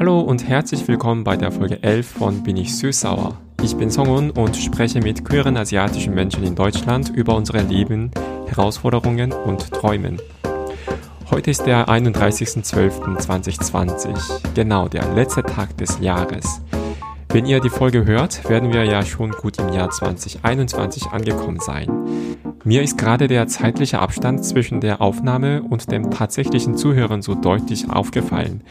Hallo und herzlich willkommen bei der Folge 11 von Bin ich süß-sauer. Ich bin Sungun und spreche mit queeren asiatischen Menschen in Deutschland über unsere Leben, Herausforderungen und Träumen. Heute ist der 31.12.2020, genau der letzte Tag des Jahres. Wenn ihr die Folge hört, werden wir ja schon gut im Jahr 2021 angekommen sein. Mir ist gerade der zeitliche Abstand zwischen der Aufnahme und dem tatsächlichen Zuhören so deutlich aufgefallen.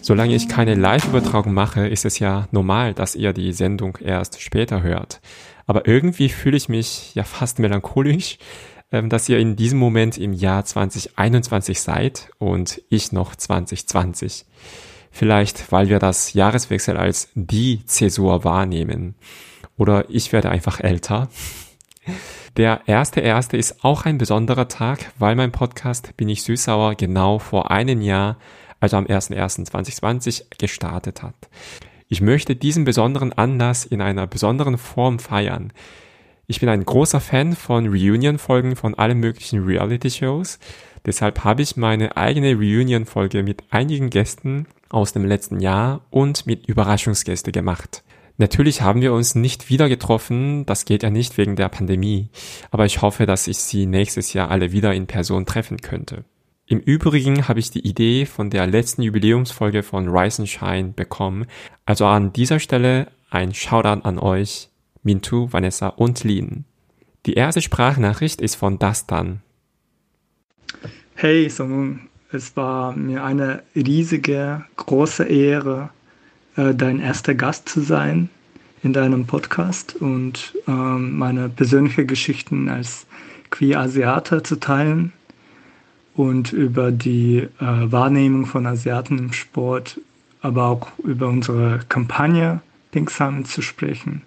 Solange ich keine Live-Übertragung mache, ist es ja normal, dass ihr die Sendung erst später hört. Aber irgendwie fühle ich mich ja fast melancholisch, dass ihr in diesem Moment im Jahr 2021 seid und ich noch 2020. Vielleicht, weil wir das Jahreswechsel als die Zäsur wahrnehmen. Oder ich werde einfach älter. Der 1.1. ist auch ein besonderer Tag, weil mein Podcast Bin ich süß-sauer genau vor einem Jahr, also am 1.1.2020, gestartet hat. Ich möchte diesen besonderen Anlass in einer besonderen Form feiern. Ich bin ein großer Fan von Reunion-Folgen von allen möglichen Reality-Shows. Deshalb habe ich meine eigene Reunion-Folge mit einigen Gästen aus dem letzten Jahr und mit Überraschungsgästen gemacht. Natürlich haben wir uns nicht wieder getroffen, das geht ja nicht wegen der Pandemie, aber ich hoffe, dass ich sie nächstes Jahr alle wieder in Person treffen könnte. Im Übrigen habe ich die Idee von der letzten Jubiläumsfolge von Rise and Shine bekommen, also an dieser Stelle ein Shoutout an euch, Mintu, Vanessa und Lin. Die erste Sprachnachricht ist von Dastan. Hey Sungun, es war mir eine riesige, große Ehre, dein erster Gast zu sein in deinem Podcast und meine persönlichen Geschichten als queer Asiate zu teilen und über die Wahrnehmung von Asiaten im Sport, aber auch über unsere Kampagne Pink Sun zu sprechen.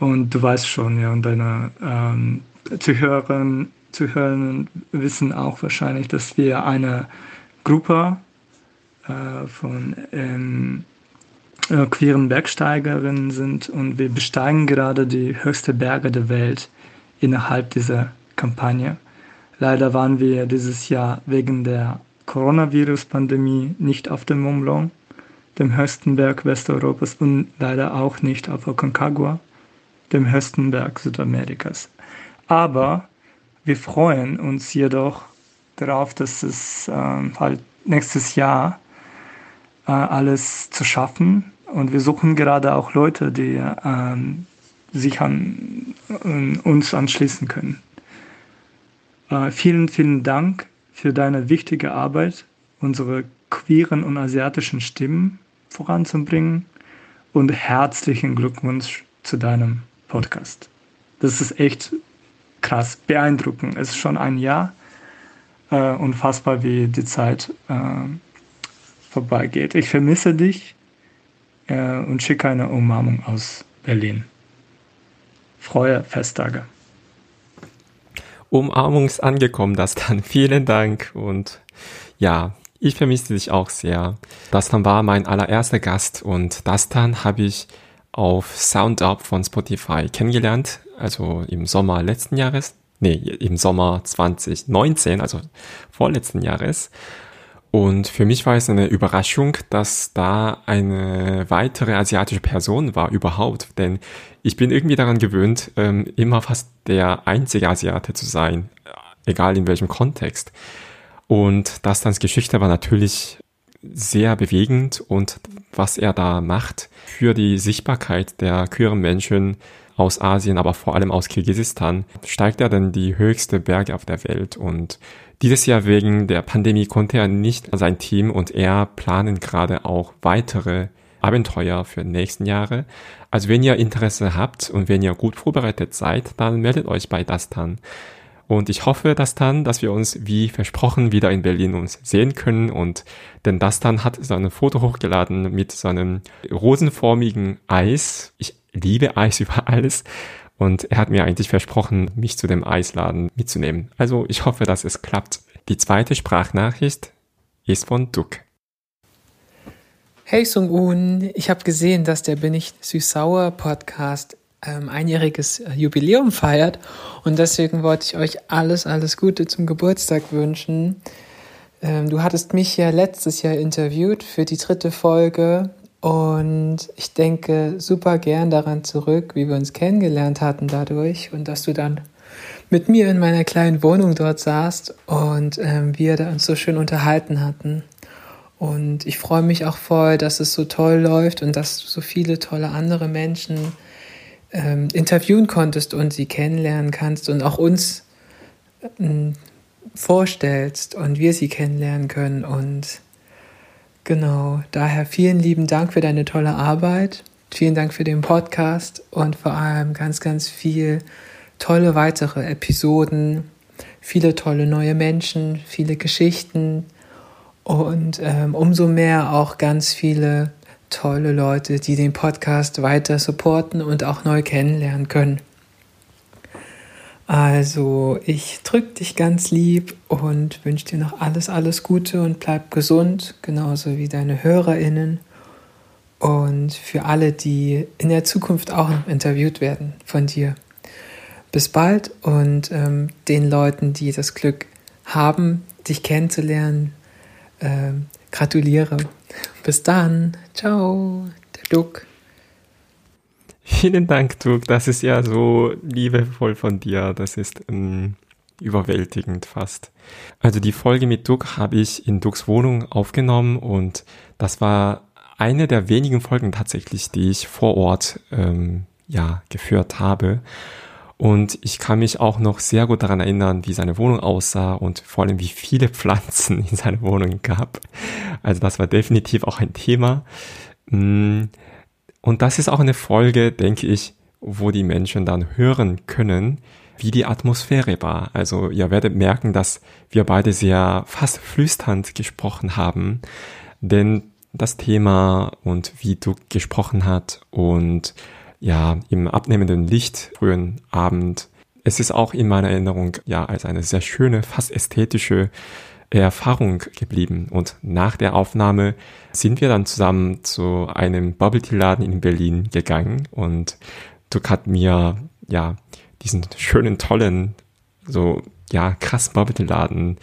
Und du weißt schon, ja, und deine Zuhörerinnen wissen auch wahrscheinlich, dass wir eine Gruppe von queeren Bergsteigerinnen sind und wir besteigen gerade die höchsten Berge der Welt innerhalb dieser Kampagne. Leider waren wir dieses Jahr wegen der Coronavirus-Pandemie nicht auf dem Mont Blanc, dem höchsten Berg Westeuropas, und leider auch nicht auf Aconcagua, dem höchsten Berg Südamerikas. Aber wir freuen uns jedoch darauf, dass es halt nächstes Jahr alles zu schaffen, und wir suchen gerade auch Leute, die sich an uns anschließen können. Vielen, vielen Dank für deine wichtige Arbeit, unsere queeren und asiatischen Stimmen voranzubringen, und herzlichen Glückwunsch zu deinem Podcast. Das ist echt krass, beeindruckend. Es ist schon ein Jahr, unfassbar, wie die Zeit vorbeigeht. Ich vermisse dich und schicke eine Umarmung aus Berlin. Frohe Festtage. Umarmung ist angekommen, Dastan. Vielen Dank, und ja, ich vermisse dich auch sehr. Dastan war mein allererster Gast, und Dastan habe ich auf SoundUp von Spotify kennengelernt, also im Sommer letzten Jahres. Nee, im Sommer 2019, also vorletzten Jahres. Und für mich war es eine Überraschung, dass da eine weitere asiatische Person war überhaupt. Denn ich bin irgendwie daran gewöhnt, immer fast der einzige Asiate zu sein, egal in welchem Kontext. Und Dastans Geschichte war natürlich sehr bewegend, und was er da macht für die Sichtbarkeit der queeren Menschen aus Asien, aber vor allem aus Kirgisistan, steigt er dann die höchsten Berge auf der Welt. Und dieses Jahr wegen der Pandemie konnte er nicht, sein Team und er planen gerade auch weitere Abenteuer für die nächsten Jahre. Also wenn ihr Interesse habt und wenn ihr gut vorbereitet seid, dann meldet euch bei Dastan. Und ich hoffe, Dastan, dass wir uns wie versprochen wieder in Berlin uns sehen können. Und denn Dastan hat so ein Foto hochgeladen mit so einem rosenformigen Eis. Ich liebe Eis über alles. Und er hat mir eigentlich versprochen, mich zu dem Eisladen mitzunehmen. Also ich hoffe, dass es klappt. Die zweite Sprachnachricht ist von Duc. Hey Sungun, ich habe gesehen, dass der Bin ich süß-sauer Podcast einjähriges Jubiläum feiert, und deswegen wollte ich euch alles Gute zum Geburtstag wünschen. Du hattest mich ja letztes Jahr interviewt für die 3. Folge und ich denke super gern daran zurück, wie wir uns kennengelernt hatten dadurch und dass du dann mit mir in meiner kleinen Wohnung dort saßt und wir uns so schön unterhalten hatten. Und ich freue mich auch voll, dass es so toll läuft und dass du so viele tolle andere Menschen interviewen konntest und sie kennenlernen kannst und auch uns vorstellst und wir sie kennenlernen können. Und genau, daher vielen lieben Dank für deine tolle Arbeit, vielen Dank für den Podcast und vor allem ganz, ganz viel tolle weitere Episoden, viele tolle neue Menschen, viele Geschichten und umso mehr auch ganz viele tolle Leute, die den Podcast weiter supporten und auch neu kennenlernen können. Also, ich drücke dich ganz lieb und wünsche dir noch alles, alles Gute und bleib gesund, genauso wie deine HörerInnen und für alle, die in der Zukunft auch noch interviewt werden von dir. Bis bald und den Leuten, die das Glück haben, dich kennenzulernen, gratuliere. Bis dann. Ciao, der Duc. Vielen Dank, Duc. Das ist ja so liebevoll von dir. Das ist überwältigend fast. Also die Folge mit Duc habe ich in Ducs Wohnung aufgenommen und das war eine der wenigen Folgen tatsächlich, die ich vor Ort geführt habe. Und ich kann mich auch noch sehr gut daran erinnern, wie seine Wohnung aussah und vor allem, wie viele Pflanzen in seiner Wohnung gab. Also das war definitiv auch ein Thema. Und das ist auch eine Folge, denke ich, wo die Menschen dann hören können, wie die Atmosphäre war. Also ihr werdet merken, dass wir beide sehr fast flüsternd gesprochen haben, denn das Thema und wie du gesprochen hast und ja, im abnehmenden Licht, frühen Abend. Es ist auch in meiner Erinnerung ja als eine sehr schöne, fast ästhetische Erfahrung geblieben. Und nach der Aufnahme sind wir dann zusammen zu einem Bubble-Tea-Laden in Berlin gegangen und Duc hat mir ja diesen schönen, tollen, so ja krass Bubble-Tea-Laden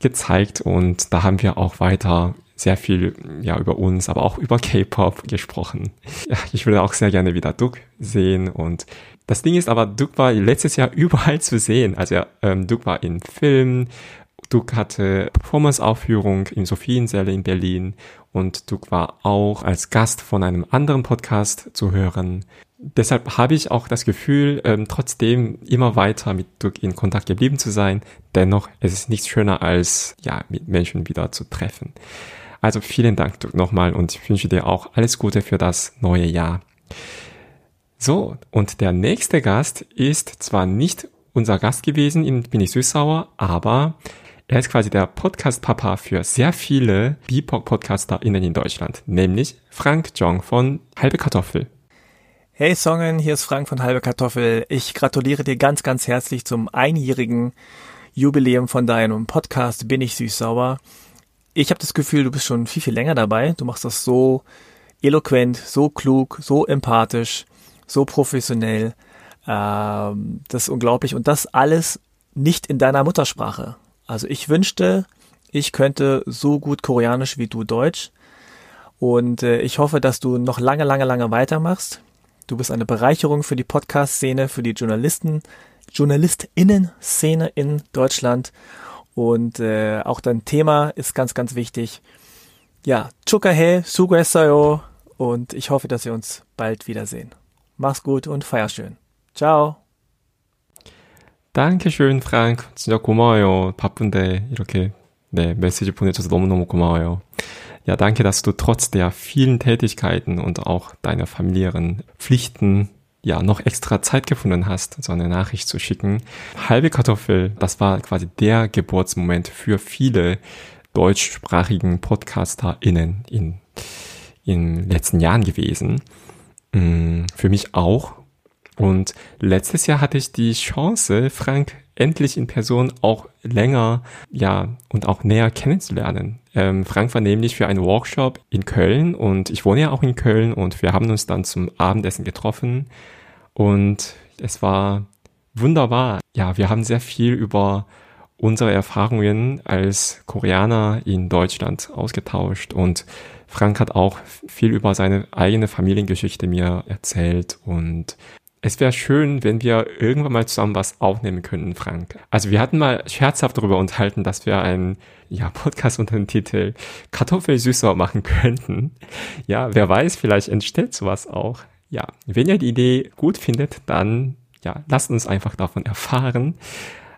gezeigt und da haben wir auch weiter sehr viel ja über uns, aber auch über K-Pop gesprochen. Ja, ich würde auch sehr gerne wieder Duc sehen und das Ding ist aber, Duc war letztes Jahr überall zu sehen. Also Duc war in Filmen, Duc hatte Performance-Aufführung im Sophiensaal in Berlin und Duc war auch als Gast von einem anderen Podcast zu hören. Deshalb habe ich auch das Gefühl, trotzdem immer weiter mit Duc in Kontakt geblieben zu sein. Dennoch, es ist nichts schöner als, ja, mit Menschen wieder zu treffen. Also vielen Dank, Duc, nochmal und ich wünsche dir auch alles Gute für das neue Jahr. So, und der nächste Gast ist zwar nicht unser Gast gewesen in Bin ich süß-sauer, aber er ist quasi der Podcast-Papa für sehr viele BIPOC-PodcasterInnen in Deutschland, nämlich Frank John von Halbe Kartoffel. Hey Songen, hier ist Frank von Halbe Kartoffel. Ich gratuliere dir ganz, ganz herzlich zum einjährigen Jubiläum von deinem Podcast Bin ich süß-sauer. Ich habe das Gefühl, du bist schon viel, viel länger dabei. Du machst das so eloquent, so klug, so empathisch, so professionell. Das ist unglaublich und das alles nicht in deiner Muttersprache. Also ich wünschte, ich könnte so gut Koreanisch wie du Deutsch und ich hoffe, dass du noch lange, lange, lange weitermachst. Du bist eine Bereicherung für die Podcast-Szene, für die JournalistInnen-Szene in Deutschland. Und auch dein Thema ist ganz, ganz wichtig. Ja, Chukahe, Suguesayo. Und ich hoffe, dass wir uns bald wiedersehen. Mach's gut und feier schön. Ciao. Dankeschön, Frank. 진짜 고마워요. 바쁜데 이렇게 네, 메시지 보내줘서 너무너무 고마워요. Ja, danke, dass du trotz der vielen Tätigkeiten und auch deiner familiären Pflichten ja noch extra Zeit gefunden hast, so eine Nachricht zu schicken. Halbe Kartoffel, das war quasi der Geburtsmoment für viele deutschsprachigen PodcasterInnen in den letzten Jahren gewesen. Für mich auch. Und letztes Jahr hatte ich die Chance, Frank endlich in Person auch länger, ja, und auch näher kennenzulernen. Frank war nämlich für einen Workshop in Köln und ich wohne ja auch in Köln und wir haben uns dann zum Abendessen getroffen und es war wunderbar. Ja, wir haben sehr viel über unsere Erfahrungen als Koreaner in Deutschland ausgetauscht und Frank hat auch viel über seine eigene Familiengeschichte mir erzählt und es wäre schön, wenn wir irgendwann mal zusammen was aufnehmen könnten, Frank. Also wir hatten mal scherzhaft darüber unterhalten, dass wir einen Podcast unter dem Titel Kartoffel süß-sauer machen könnten. Ja, wer weiß, vielleicht entsteht sowas auch. Ja, wenn ihr die Idee gut findet, dann lasst uns einfach davon erfahren.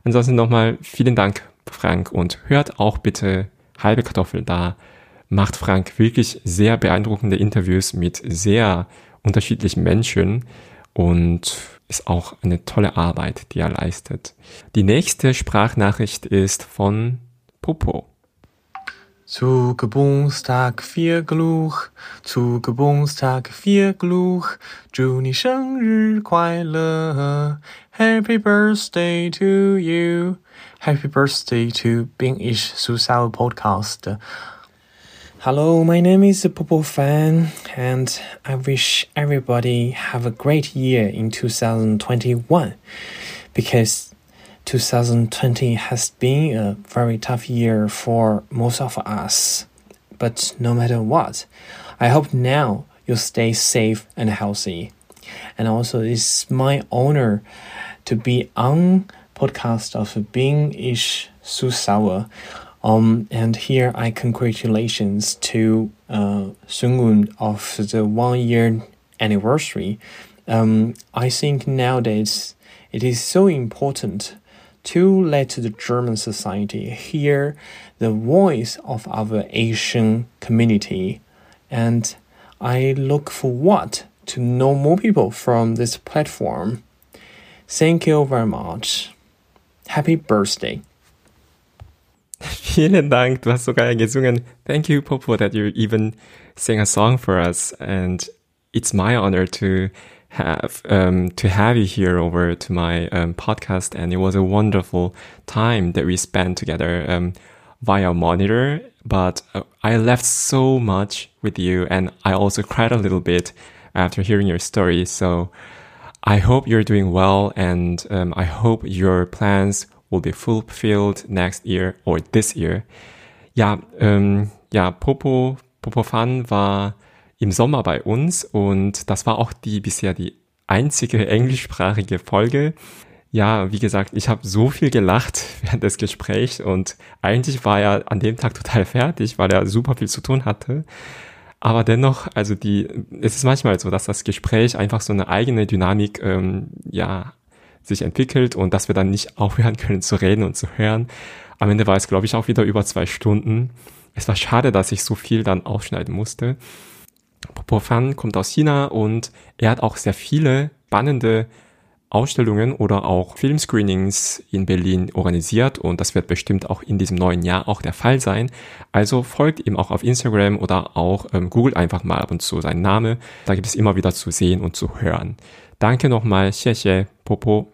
Ansonsten nochmal vielen Dank, Frank, und hört auch bitte Halbe Kartoffel da. Macht Frank wirklich sehr beeindruckende Interviews mit sehr unterschiedlichen Menschen und ist auch eine tolle Arbeit, die er leistet. Die nächste Sprachnachricht ist von Popo. Zu Geburtstag vier Gluch, zu Geburtstag vier Gluch, Juni Shengri Kuai Le, Happy Birthday to you, Happy Birthday to Bin ich süß-sauer Podcast. Hello, my name is Popo Fan, and I wish everybody have a great year in 2021, because 2020 has been a very tough year for most of us, but no matter what, I hope now you stay safe and healthy. And also, it's my honor to be on podcast of Bin ich süß-sauer. And here I congratulations to Sungun of the 1 year anniversary. I think nowadays it is so important to let the German society hear the voice of our Asian community. And I look forward to know more people from this platform. Thank you very much. Happy birthday. Vielen Dank, du hast sogar gesungen. Thank you, Popo, that you even sing a song for us. And it's my honor to have you here over to my podcast, and it was a wonderful time that we spent together via monitor, but I left so much with you, and I also cried a little bit after hearing your story, so I hope you're doing well, and I hope your plans will be fulfilled next year or this year. Popo Fan war im Sommer bei uns und das war auch bisher die einzige englischsprachige Folge. Ja, wie gesagt, ich habe so viel gelacht während des Gesprächs und eigentlich war er an dem Tag total fertig, weil er super viel zu tun hatte. Aber dennoch, es ist manchmal so, dass das Gespräch einfach so eine eigene Dynamik sich entwickelt und dass wir dann nicht aufhören können zu reden und zu hören. Am Ende war es, glaube ich, auch wieder über 2 Stunden. Es war schade, dass ich so viel dann aufschneiden musste. Popo Fan kommt aus China und er hat auch sehr viele spannende Ausstellungen oder auch Filmscreenings in Berlin organisiert und das wird bestimmt auch in diesem neuen Jahr auch der Fall sein. Also folgt ihm auch auf Instagram oder auch googelt einfach mal ab und zu seinen Namen. Da gibt es immer wieder zu sehen und zu hören. Danke nochmal, xie Popo.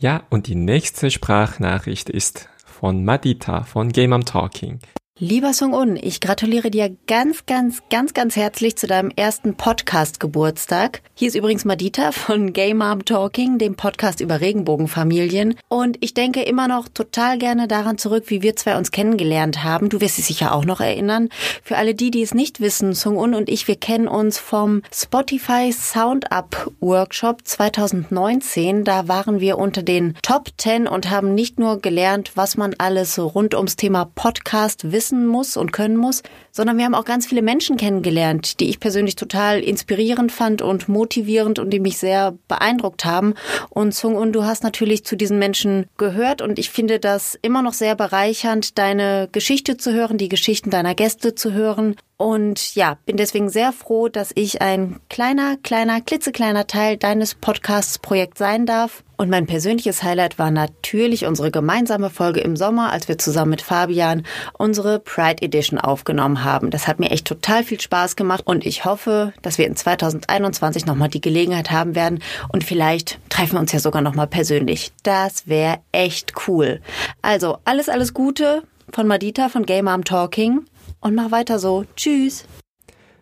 Ja, und die nächste Sprachnachricht ist von Madita von Gay Mom Talking. Lieber Sungun, ich gratuliere dir ganz, ganz, ganz, ganz herzlich zu deinem ersten Podcast-Geburtstag. Hier ist übrigens Madita von Gay Mom Talking, dem Podcast über Regenbogenfamilien. Und ich denke immer noch total gerne daran zurück, wie wir zwei uns kennengelernt haben. Du wirst dich sicher auch noch erinnern. Für alle die es nicht wissen, Sungun und ich, wir kennen uns vom Spotify SoundUp Workshop 2019. Da waren wir unter den Top 10 und haben nicht nur gelernt, was man alles rund ums Thema Podcast wissen muss und können muss, sondern wir haben auch ganz viele Menschen kennengelernt, die ich persönlich total inspirierend fand und motivierend und die mich sehr beeindruckt haben. Und Sungun, du hast natürlich zu diesen Menschen gehört und ich finde das immer noch sehr bereichernd, deine Geschichte zu hören, die Geschichten deiner Gäste zu hören. Und ja, bin deswegen sehr froh, dass ich ein klitzekleiner Teil deines Podcasts-Projekts sein darf. Und mein persönliches Highlight war natürlich unsere gemeinsame Folge im Sommer, als wir zusammen mit Fabian unsere Pride Edition aufgenommen haben. Das hat mir echt total viel Spaß gemacht und ich hoffe, dass wir in 2021 nochmal die Gelegenheit haben werden und vielleicht treffen wir uns ja sogar nochmal persönlich. Das wäre echt cool. Also, alles Gute von Madita von Gay Mom Talking. Und mach weiter so. Tschüss.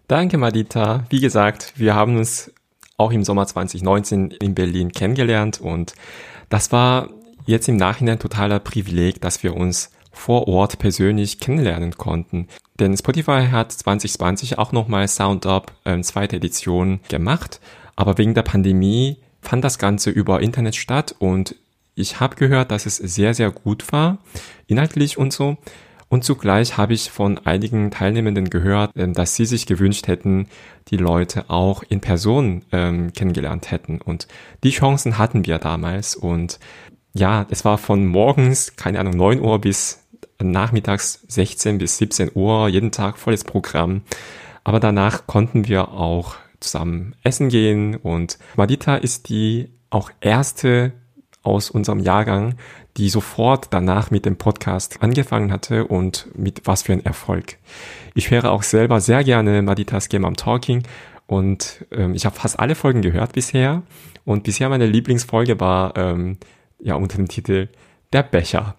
Danke, Madita. Wie gesagt, wir haben uns auch im Sommer 2019 in Berlin kennengelernt und das war jetzt im Nachhinein totaler Privileg, dass wir uns vor Ort persönlich kennenlernen konnten. Denn Spotify hat 2020 auch nochmal SoundUp, zweite Edition gemacht, aber wegen der Pandemie fand das Ganze über Internet statt und ich habe gehört, dass es sehr, sehr gut war, inhaltlich und so. Und zugleich habe ich von einigen Teilnehmenden gehört, dass sie sich gewünscht hätten, die Leute auch in Person kennengelernt hätten. Und die Chancen hatten wir damals. Und ja, es war von morgens, 9 Uhr bis nachmittags 16 bis 17 Uhr, jeden Tag volles Programm. Aber danach konnten wir auch zusammen essen gehen. Und Madita ist die auch erste aus unserem Jahrgang, die sofort danach mit dem Podcast angefangen hatte und mit was für ein Erfolg. Ich höre auch selber sehr gerne Maditas Gay Mom Talking und ich habe fast alle Folgen gehört bisher und bisher meine Lieblingsfolge war unter dem Titel Der Becher.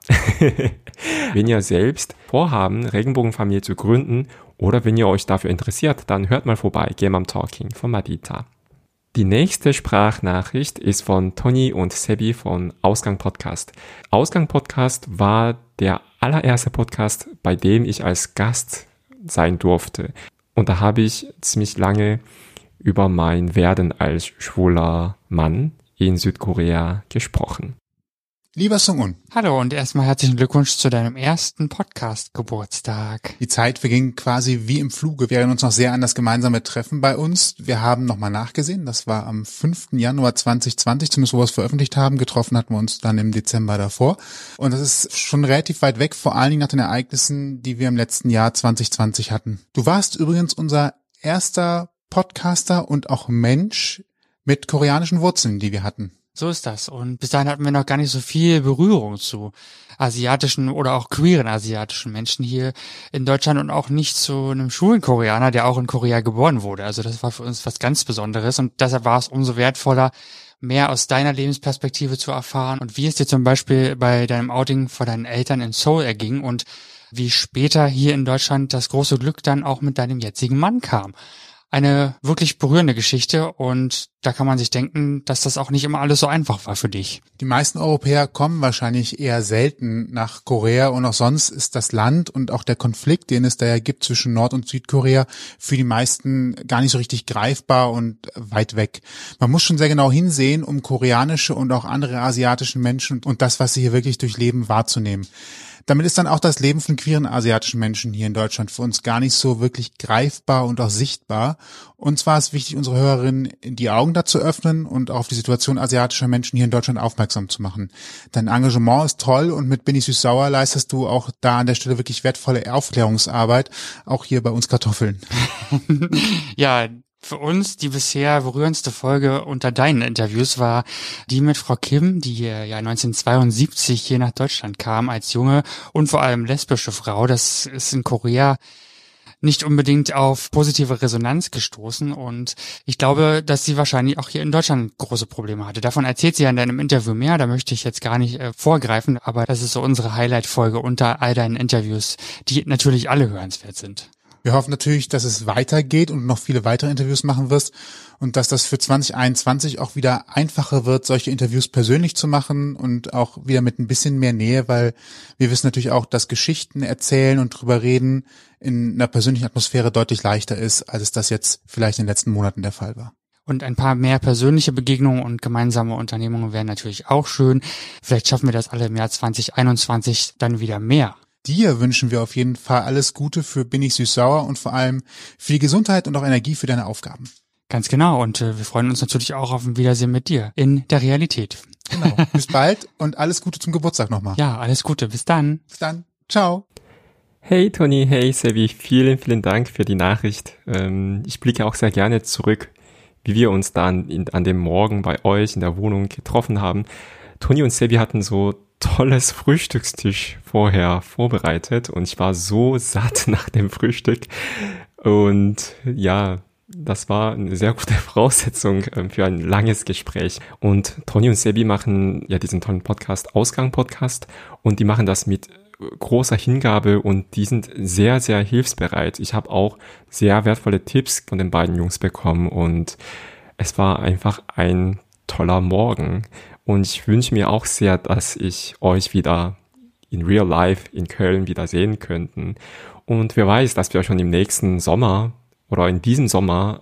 Wenn ihr selbst vorhaben, Regenbogenfamilie zu gründen oder wenn ihr euch dafür interessiert, dann hört mal vorbei, Gay Mom Talking von Madita. Die nächste Sprachnachricht ist von Tony und Sebi von Ausgang Podcast. Ausgang Podcast war der allererste Podcast, bei dem ich als Gast sein durfte. Und da habe ich ziemlich lange über mein Werden als schwuler Mann in Südkorea gesprochen. Lieber Sungun. Hallo und erstmal herzlichen Glückwunsch zu deinem ersten Podcast-Geburtstag. Die Zeit verging quasi wie im Fluge. Wir erinnern uns noch sehr an das gemeinsame Treffen bei uns. Wir haben nochmal nachgesehen. Das war am 5. Januar 2020, zumindest wo wir es veröffentlicht haben. Getroffen hatten wir uns dann im Dezember davor. Und das ist schon relativ weit weg, vor allen Dingen nach den Ereignissen, die wir im letzten Jahr 2020 hatten. Du warst übrigens unser erster Podcaster und auch Mensch mit koreanischen Wurzeln, die wir hatten. So ist das. Und bis dahin hatten wir noch gar nicht so viel Berührung zu asiatischen oder auch queeren asiatischen Menschen hier in Deutschland und auch nicht zu einem schwulen Koreaner, der auch in Korea geboren wurde. Also das war für uns was ganz Besonderes und deshalb war es umso wertvoller, mehr aus deiner Lebensperspektive zu erfahren und wie es dir zum Beispiel bei deinem Outing vor deinen Eltern in Seoul erging und wie später hier in Deutschland das große Glück dann auch mit deinem jetzigen Mann kam. Eine wirklich berührende Geschichte und da kann man sich denken, dass das auch nicht immer alles so einfach war für dich. Die meisten Europäer kommen wahrscheinlich eher selten nach Korea und auch sonst ist das Land und auch der Konflikt, den es da ja gibt zwischen Nord- und Südkorea, für die meisten gar nicht so richtig greifbar und weit weg. Man muss schon sehr genau hinsehen, um koreanische und auch andere asiatischen Menschen und das, was sie hier wirklich durchleben, wahrzunehmen. Damit ist dann auch das Leben von queeren asiatischen Menschen hier in Deutschland für uns gar nicht so wirklich greifbar und auch sichtbar. Uns war es wichtig, unsere Hörerinnen die Augen dazu öffnen und auf die Situation asiatischer Menschen hier in Deutschland aufmerksam zu machen. Dein Engagement ist toll und mit Bin ich süß-sauer leistest du auch da an der Stelle wirklich wertvolle Aufklärungsarbeit, auch hier bei uns Kartoffeln. Ja, für uns die bisher berührendste Folge unter deinen Interviews war die mit Frau Kim, die ja 1972 hier nach Deutschland kam als junge und vor allem lesbische Frau. Das ist in Korea nicht unbedingt auf positive Resonanz gestoßen und ich glaube, dass sie wahrscheinlich auch hier in Deutschland große Probleme hatte. Davon erzählt sie ja in deinem Interview mehr, da möchte ich jetzt gar nicht vorgreifen, aber das ist so unsere Highlight-Folge unter all deinen Interviews, die natürlich alle hörenswert sind. Wir hoffen natürlich, dass es weitergeht und noch viele weitere Interviews machen wirst und dass das für 2021 auch wieder einfacher wird, solche Interviews persönlich zu machen und auch wieder mit ein bisschen mehr Nähe, weil wir wissen natürlich auch, dass Geschichten erzählen und drüber reden in einer persönlichen Atmosphäre deutlich leichter ist, als es das jetzt vielleicht in den letzten Monaten der Fall war. Und ein paar mehr persönliche Begegnungen und gemeinsame Unternehmungen wären natürlich auch schön. Vielleicht schaffen wir das alle im Jahr 2021 dann wieder mehr. Dir wünschen wir auf jeden Fall alles Gute für Bin ich süß-sauer und vor allem viel Gesundheit und auch Energie für deine Aufgaben. Ganz genau und wir freuen uns natürlich auch auf ein Wiedersehen mit dir in der Realität. Genau, bis bald und alles Gute zum Geburtstag nochmal. Ja, alles Gute, bis dann. Bis dann, ciao. Hey Toni, hey Sebi, vielen, vielen Dank für die Nachricht. Ich blicke auch sehr gerne zurück, wie wir uns dann an dem Morgen bei euch in der Wohnung getroffen haben. Toni und Sebi hatten so tolles Frühstückstisch vorher vorbereitet und ich war so satt nach dem Frühstück und ja, das war eine sehr gute Voraussetzung für ein langes Gespräch und Tony und Sebi machen ja diesen tollen Podcast, Ausgang Podcast und die machen das mit großer Hingabe und die sind sehr, sehr hilfsbereit. Ich habe auch sehr wertvolle Tipps von den beiden Jungs bekommen und es war einfach ein toller Morgen. Und ich wünsche mir auch sehr, dass ich euch wieder in real life in Köln wieder sehen könnten. Und wer weiß, dass wir schon im nächsten Sommer oder in diesem Sommer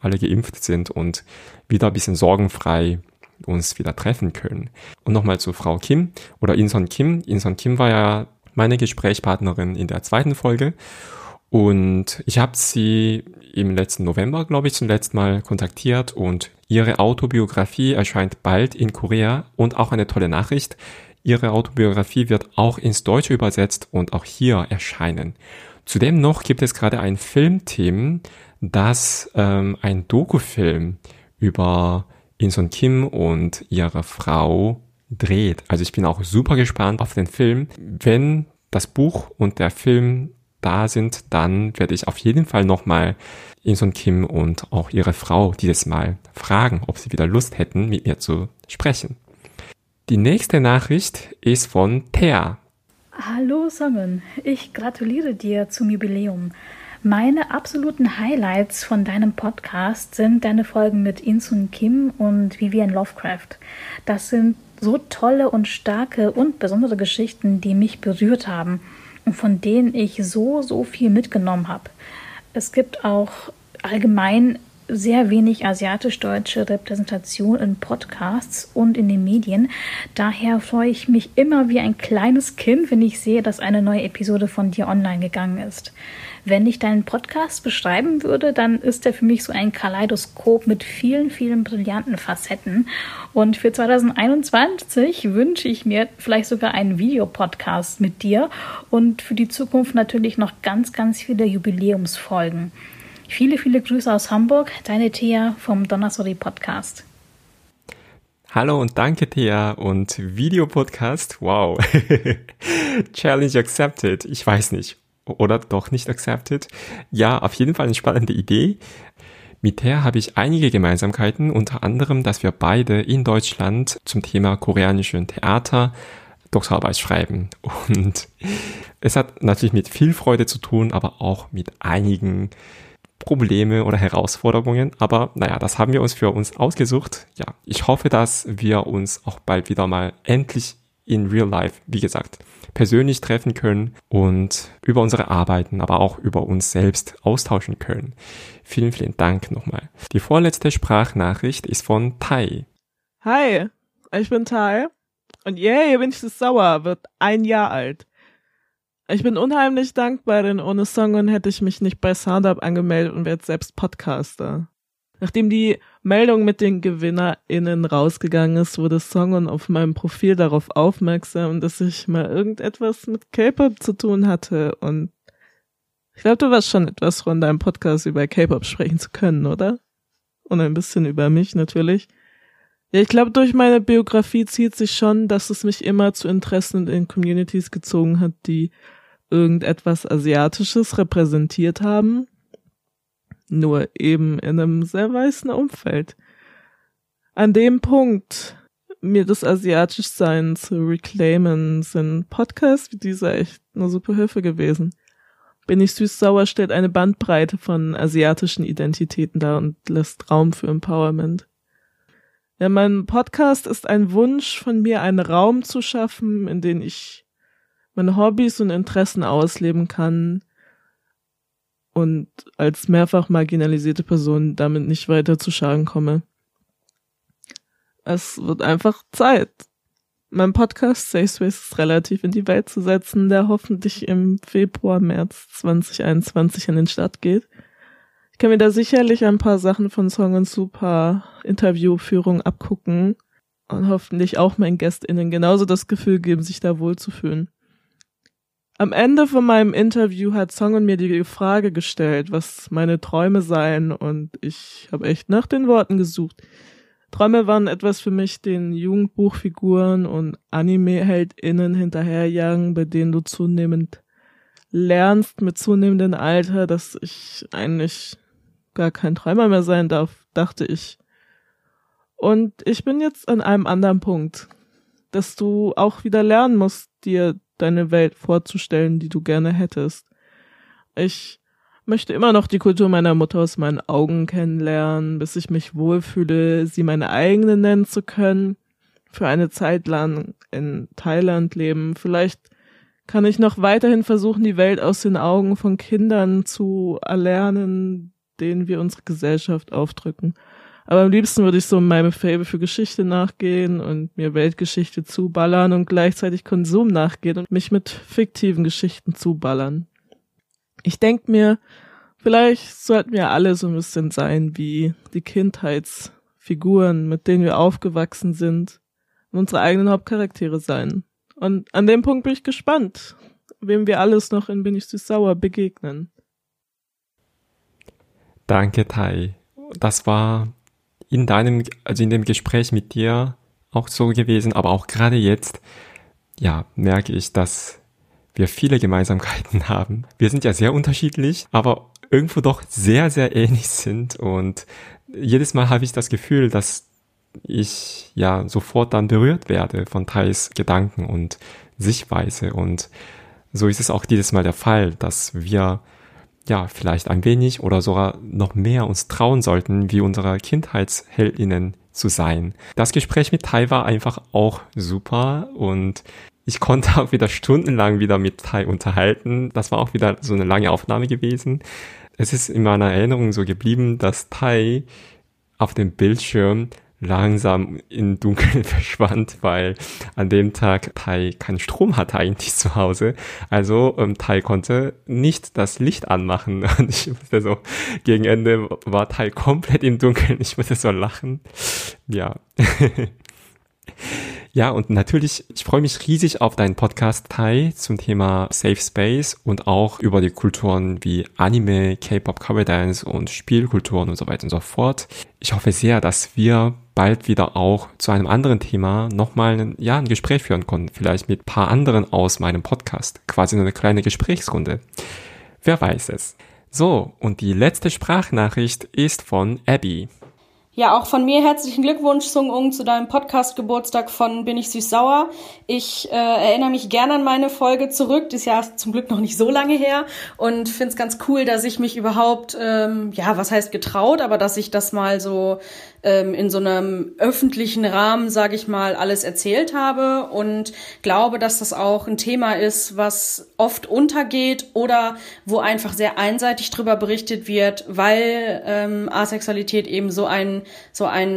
alle geimpft sind und wieder ein bisschen sorgenfrei uns wieder treffen können. Und nochmal zu Frau Kim oder Inson Kim. Inson Kim war ja meine Gesprächspartnerin in der zweiten Folge. Und ich habe sie im letzten November, glaube ich, zum letzten Mal kontaktiert und ihre Autobiografie erscheint bald in Korea. Und auch eine tolle Nachricht, ihre Autobiografie wird auch ins Deutsche übersetzt und auch hier erscheinen. Zudem noch gibt es gerade ein Filmthema, das ein Dokufilm über Inson Kim und ihre Frau dreht. Also ich bin auch super gespannt auf den Film. Wenn das Buch und der Film da sind, dann werde ich auf jeden Fall nochmal Inson Kim und auch ihre Frau dieses Mal fragen, ob sie wieder Lust hätten, mit mir zu sprechen. Die nächste Nachricht ist von Thea. Hallo Sungun, ich gratuliere dir zum Jubiläum. Meine absoluten Highlights von deinem Podcast sind deine Folgen mit Inson Kim und Vivian Lovecraft. Das sind so tolle und starke und besondere Geschichten, die mich berührt haben. Und von denen ich so viel mitgenommen habe. Es gibt auch allgemein sehr wenig asiatisch-deutsche Repräsentation in Podcasts und in den Medien. Daher freue ich mich immer wie ein kleines Kind, wenn ich sehe, dass eine neue Episode von dir online gegangen ist. Wenn ich deinen Podcast beschreiben würde, dann ist er für mich so ein Kaleidoskop mit vielen brillanten Facetten. Und für 2021 wünsche ich mir vielleicht sogar einen Videopodcast mit dir und für die Zukunft natürlich noch ganz viele Jubiläumsfolgen. Viele Grüße aus Hamburg, deine Thea vom Donnersory Podcast. Hallo und danke Thea und Videopodcast, wow. Challenge accepted, ich weiß nicht. Oder doch nicht accepted. Ja, auf jeden Fall eine spannende Idee. Mit Thea habe ich einige Gemeinsamkeiten, unter anderem, dass wir beide in Deutschland zum Thema koreanischen Theater Doktorarbeit schreiben. Und es hat natürlich mit viel Freude zu tun, aber auch mit einigen Probleme oder Herausforderungen. Aber naja, das haben wir uns für uns ausgesucht. Ja, ich hoffe, dass wir uns auch bald wieder mal endlich in real life, wie gesagt, persönlich treffen können und über unsere Arbeiten, aber auch über uns selbst austauschen können. Vielen Dank nochmal. Die vorletzte Sprachnachricht ist von Tai. Hi, ich bin Tai und yay, bin ich süß-sauer, wird 1 Jahr alt. Ich bin unheimlich dankbar, denn ohne Sungun hätte ich mich nicht bei SoundUp angemeldet und werde selbst Podcaster. Nachdem die Meldung mit den GewinnerInnen rausgegangen ist, wurde Sungun auf meinem Profil darauf aufmerksam, dass ich mal irgendetwas mit K-Pop zu tun hatte. Und ich glaube, du warst schon etwas froh, in deinem Podcast über K-Pop sprechen zu können, oder? Und ein bisschen über mich natürlich. Ja, ich glaube, durch meine Biografie zieht sich schon, dass es mich immer zu Interessen in Communities gezogen hat, die irgendetwas Asiatisches repräsentiert haben. Nur eben in einem sehr weißen Umfeld. An dem Punkt, mir das Asiatischsein zu reclaimen, sind Podcasts wie dieser echt eine super Hilfe gewesen. Bin ich süß-sauer stellt eine Bandbreite von asiatischen Identitäten dar und lässt Raum für Empowerment. Ja, mein Podcast ist ein Wunsch von mir, einen Raum zu schaffen, in dem ich meine Hobbys und Interessen ausleben kann, und als mehrfach marginalisierte Person damit nicht weiter zu Schaden komme. Es wird einfach Zeit, meinen Podcast Safe Spaces relativ in die Welt zu setzen, der hoffentlich im Februar, März 2021 an den Start geht. Ich kann mir da sicherlich ein paar Sachen von Song & Super Interviewführung abgucken und hoffentlich auch meinen GästInnen genauso das Gefühl geben, sich da wohlzufühlen. Am Ende von meinem Interview hat Sungun mir die Frage gestellt, was meine Träume seien, und ich habe echt nach den Worten gesucht. Träume waren etwas für mich, den Jugendbuchfiguren und Anime-HeldInnen hinterherjagen, bei denen du zunehmend lernst mit zunehmendem Alter, dass ich eigentlich gar kein Träumer mehr sein darf, dachte ich. Und ich bin jetzt an einem anderen Punkt, dass du auch wieder lernen musst, dir deine Welt vorzustellen, die du gerne hättest. Ich möchte immer noch die Kultur meiner Mutter aus meinen Augen kennenlernen, bis ich mich wohlfühle, sie meine eigene nennen zu können. für eine Zeit lang in Thailand leben. Vielleicht kann ich noch weiterhin versuchen, die Welt aus den Augen von Kindern zu erlernen, denen wir unsere Gesellschaft aufdrücken. Aber am liebsten würde ich so meinem Faible für Geschichte nachgehen und mir Weltgeschichte zuballern und gleichzeitig Konsum nachgehen und mich mit fiktiven Geschichten zuballern. Ich denke mir, vielleicht sollten wir alle so ein bisschen sein wie die Kindheitsfiguren, mit denen wir aufgewachsen sind und unsere eigenen Hauptcharaktere sein. Und an dem Punkt bin ich gespannt, wem wir alles noch in Bin ich süß-sauer begegnen. Danke, Tai. Das war in dem Gespräch mit dir auch so gewesen, aber auch gerade jetzt, ja, merke ich, dass wir viele Gemeinsamkeiten haben. Wir sind ja sehr unterschiedlich, aber irgendwo doch sehr, sehr ähnlich sind, und jedes Mal habe ich das Gefühl, dass ich ja sofort dann berührt werde von Thais Gedanken und Sichtweise, und so ist es auch dieses Mal der Fall, dass wir ja vielleicht ein wenig oder sogar noch mehr uns trauen sollten, wie unsere KindheitsheldInnen zu sein. Das Gespräch mit Tai war einfach auch super, und ich konnte auch wieder stundenlang wieder mit Tai unterhalten. Das war auch wieder so eine lange Aufnahme gewesen. Es ist in meiner Erinnerung so geblieben, dass Tai auf dem Bildschirm langsam im Dunkeln verschwand, weil an dem Tag Tai keinen Strom hatte eigentlich zu Hause. Also Tai konnte nicht das Licht anmachen, und ich musste so, gegen Ende war Tai komplett im Dunkeln. Ich musste so lachen. Ja. Ja, und natürlich, ich freue mich riesig auf deinen Podcast, Tai, zum Thema Safe Space und auch über die Kulturen wie Anime, K-Pop, Coverdance und Spielkulturen und so weiter und so fort. Ich hoffe sehr, dass wir bald wieder auch zu einem anderen Thema nochmal ein Gespräch führen konnten, vielleicht mit ein paar anderen aus meinem Podcast, quasi eine kleine Gesprächsrunde. Wer weiß es. So, und die letzte Sprachnachricht ist von Abi. Ja, auch von mir herzlichen Glückwunsch, Sungun, zu deinem Podcast-Geburtstag von Bin ich süß-sauer. Ich erinnere mich gerne an meine Folge zurück, das ist ja zum Glück noch nicht so lange her, und finde es ganz cool, dass ich mich überhaupt, was heißt getraut, aber dass ich das mal so in so einem öffentlichen Rahmen, sage ich mal, alles erzählt habe, und glaube, dass das auch ein Thema ist, was oft untergeht oder wo einfach sehr einseitig drüber berichtet wird, weil Asexualität eben so ein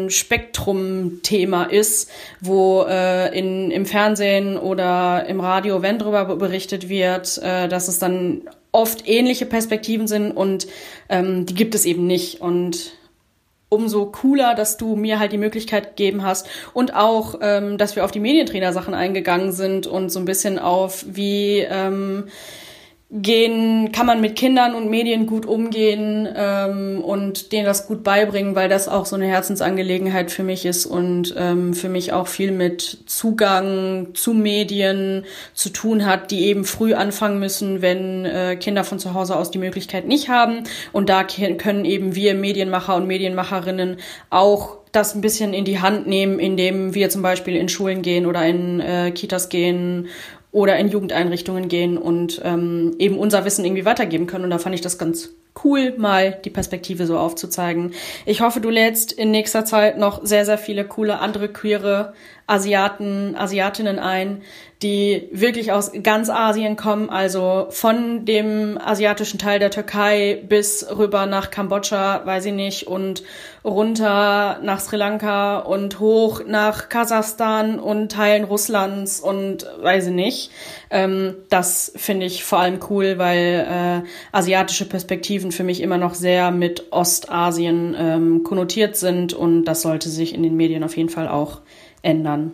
Spektrum-Thema ist, wo im Fernsehen oder im Radio, wenn darüber berichtet wird, dass es dann oft ähnliche Perspektiven sind, und die gibt es eben nicht. Und umso cooler, dass du mir halt die Möglichkeit gegeben hast, und auch, dass wir auf die Medientrainer-Sachen eingegangen sind und so ein bisschen auf, wie kann man mit Kindern und Medien gut umgehen und denen das gut beibringen, weil das auch so eine Herzensangelegenheit für mich ist und für mich auch viel mit Zugang zu Medien zu tun hat, die eben früh anfangen müssen, wenn Kinder von zu Hause aus die Möglichkeit nicht haben. Und da können eben wir Medienmacher und Medienmacherinnen auch das ein bisschen in die Hand nehmen, indem wir zum Beispiel in Schulen gehen oder in Kitas gehen oder in Jugendeinrichtungen gehen und eben unser Wissen irgendwie weitergeben können. Und da fand ich das ganz cool, mal die Perspektive so aufzuzeigen. Ich hoffe, du lädst in nächster Zeit noch sehr, sehr viele coole andere queere Asiaten, Asiatinnen ein, die wirklich aus ganz Asien kommen, also von dem asiatischen Teil der Türkei bis rüber nach Kambodscha, weiß ich nicht, und runter nach Sri Lanka und hoch nach Kasachstan und Teilen Russlands und weiß ich nicht. Das finde ich vor allem cool, weil asiatische Perspektiven für mich immer noch sehr mit Ostasien konnotiert sind, und das sollte sich in den Medien auf jeden Fall auch ändern.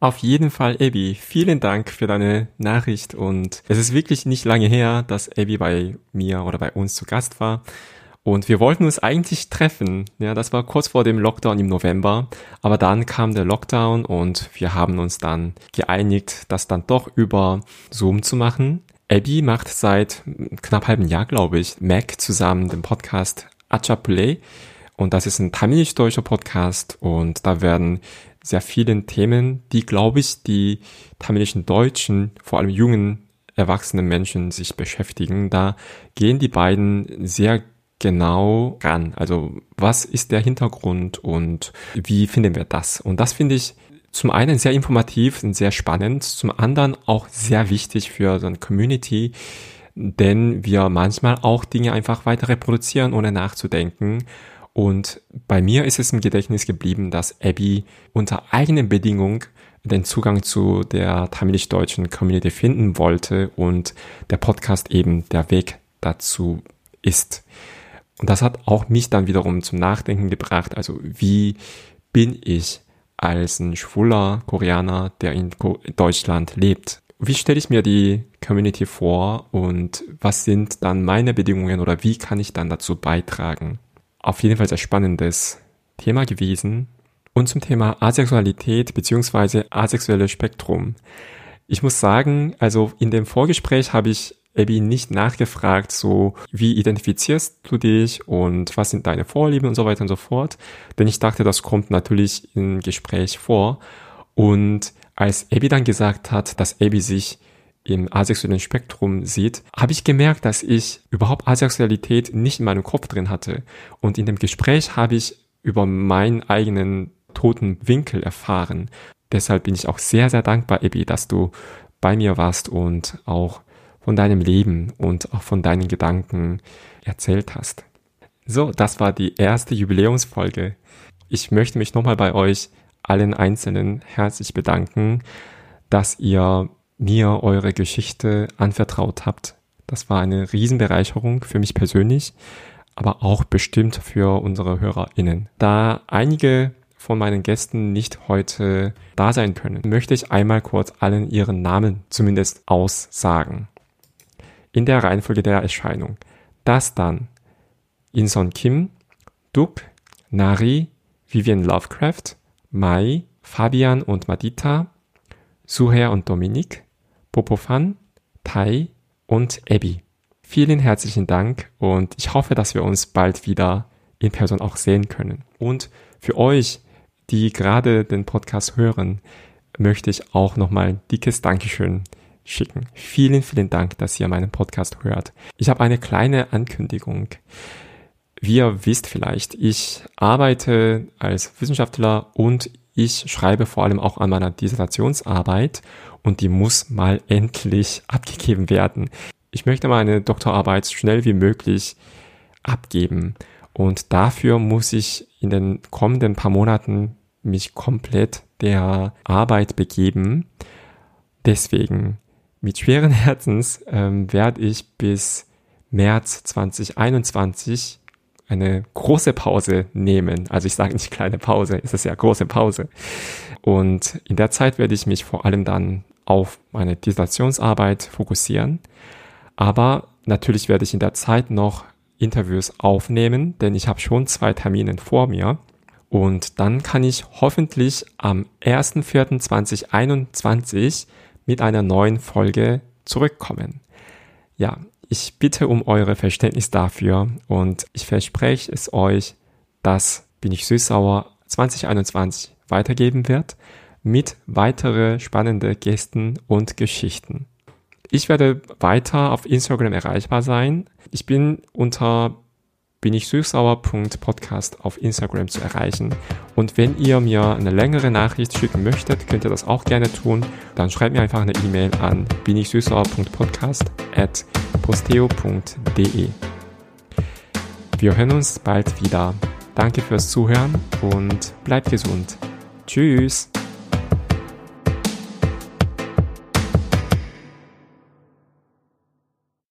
Auf jeden Fall, Abi, vielen Dank für deine Nachricht, und es ist wirklich nicht lange her, dass Abi bei mir oder bei uns zu Gast war, und wir wollten uns eigentlich treffen. Ja, das war kurz vor dem Lockdown im November, aber dann kam der Lockdown und wir haben uns dann geeinigt, das dann doch über Zoom zu machen. Abi macht seit knapp halbem Jahr, glaube ich, Mac zusammen den Podcast Achapulay, und das ist ein tamilisch-deutscher Podcast, und da werden sehr vielen Themen, die, glaube ich, die tamilischen Deutschen, vor allem jungen, erwachsenen Menschen sich beschäftigen. Da gehen die beiden sehr genau ran. Also was ist der Hintergrund und wie finden wir das? Und das finde ich zum einen sehr informativ und sehr spannend, zum anderen auch sehr wichtig für so eine Community, denn wir manchmal auch Dinge einfach weiter reproduzieren, ohne nachzudenken. Und bei mir ist es im Gedächtnis geblieben, dass Abi unter eigenen Bedingungen den Zugang zu der tamilisch-deutschen Community finden wollte und der Podcast eben der Weg dazu ist. Und das hat auch mich dann wiederum zum Nachdenken gebracht, also wie bin ich als ein schwuler Koreaner, der in Deutschland lebt? Wie stelle ich mir die Community vor und was sind dann meine Bedingungen oder wie kann ich dann dazu beitragen? Auf jeden Fall sehr spannendes Thema gewesen. Und zum Thema Asexualität bzw. asexuelles Spektrum. Ich muss sagen, also in dem Vorgespräch habe ich Abi nicht nachgefragt, so wie identifizierst du dich und was sind deine Vorlieben und so weiter und so fort. Denn ich dachte, das kommt natürlich im Gespräch vor. Und als Abi dann gesagt hat, dass Abi sich im asexuellen Spektrum sieht, habe ich gemerkt, dass ich überhaupt Asexualität nicht in meinem Kopf drin hatte. Und in dem Gespräch habe ich über meinen eigenen toten Winkel erfahren. Deshalb bin ich auch sehr, sehr dankbar, Abi, dass du bei mir warst und auch von deinem Leben und auch von deinen Gedanken erzählt hast. So, das war die erste Jubiläumsfolge. Ich möchte mich nochmal bei euch allen Einzelnen herzlich bedanken, dass ihr mir eure Geschichte anvertraut habt. Das war eine Riesenbereicherung für mich persönlich, aber auch bestimmt für unsere HörerInnen. Da einige von meinen Gästen nicht heute da sein können, möchte ich einmal kurz allen ihren Namen zumindest aussagen. In der Reihenfolge der Erscheinung. Dastan, Inson Kim, Duc, Nari, Vivian Lovecraft, Mai, Fabian und Madita, Suher und Dominik, Popo Fan, Tai und Abi. Vielen herzlichen Dank und ich hoffe, dass wir uns bald wieder in Person auch sehen können. Und für euch, die gerade den Podcast hören, möchte ich auch nochmal ein dickes Dankeschön schicken. Vielen, vielen Dank, dass ihr meinen Podcast hört. Ich habe eine kleine Ankündigung. Wie ihr wisst vielleicht, ich arbeite als Wissenschaftler und ich schreibe vor allem auch an meiner Dissertationsarbeit und die muss mal endlich abgegeben werden. Ich möchte meine Doktorarbeit so schnell wie möglich abgeben und dafür muss ich in den kommenden paar Monaten mich komplett der Arbeit begeben. Deswegen, mit schweren Herzens werde ich bis März 2021 eine große Pause nehmen. Also ich sage nicht kleine Pause, es ist ja große Pause. Und in der Zeit werde ich mich vor allem dann auf meine Dissertationsarbeit fokussieren. Aber natürlich werde ich in der Zeit noch Interviews aufnehmen, denn ich habe schon 2 Termine vor mir. Und dann kann ich hoffentlich am 1.4.2021 mit einer neuen Folge zurückkommen. Ja, ich bitte um eure Verständnis dafür und ich verspreche es euch, dass Bin ich süß-sauer 2021 weitergeben wird mit weiteren spannenden Gästen und Geschichten. Ich werde weiter auf Instagram erreichbar sein. Ich bin unter binichsüßsauer.podcast auf Instagram zu erreichen. Und wenn ihr mir eine längere Nachricht schicken möchtet, könnt ihr das auch gerne tun. Dann schreibt mir einfach eine E-Mail an binichsüßsauer.podcast@posteo.de. Wir hören uns bald wieder. Danke fürs Zuhören und bleibt gesund. Tschüss!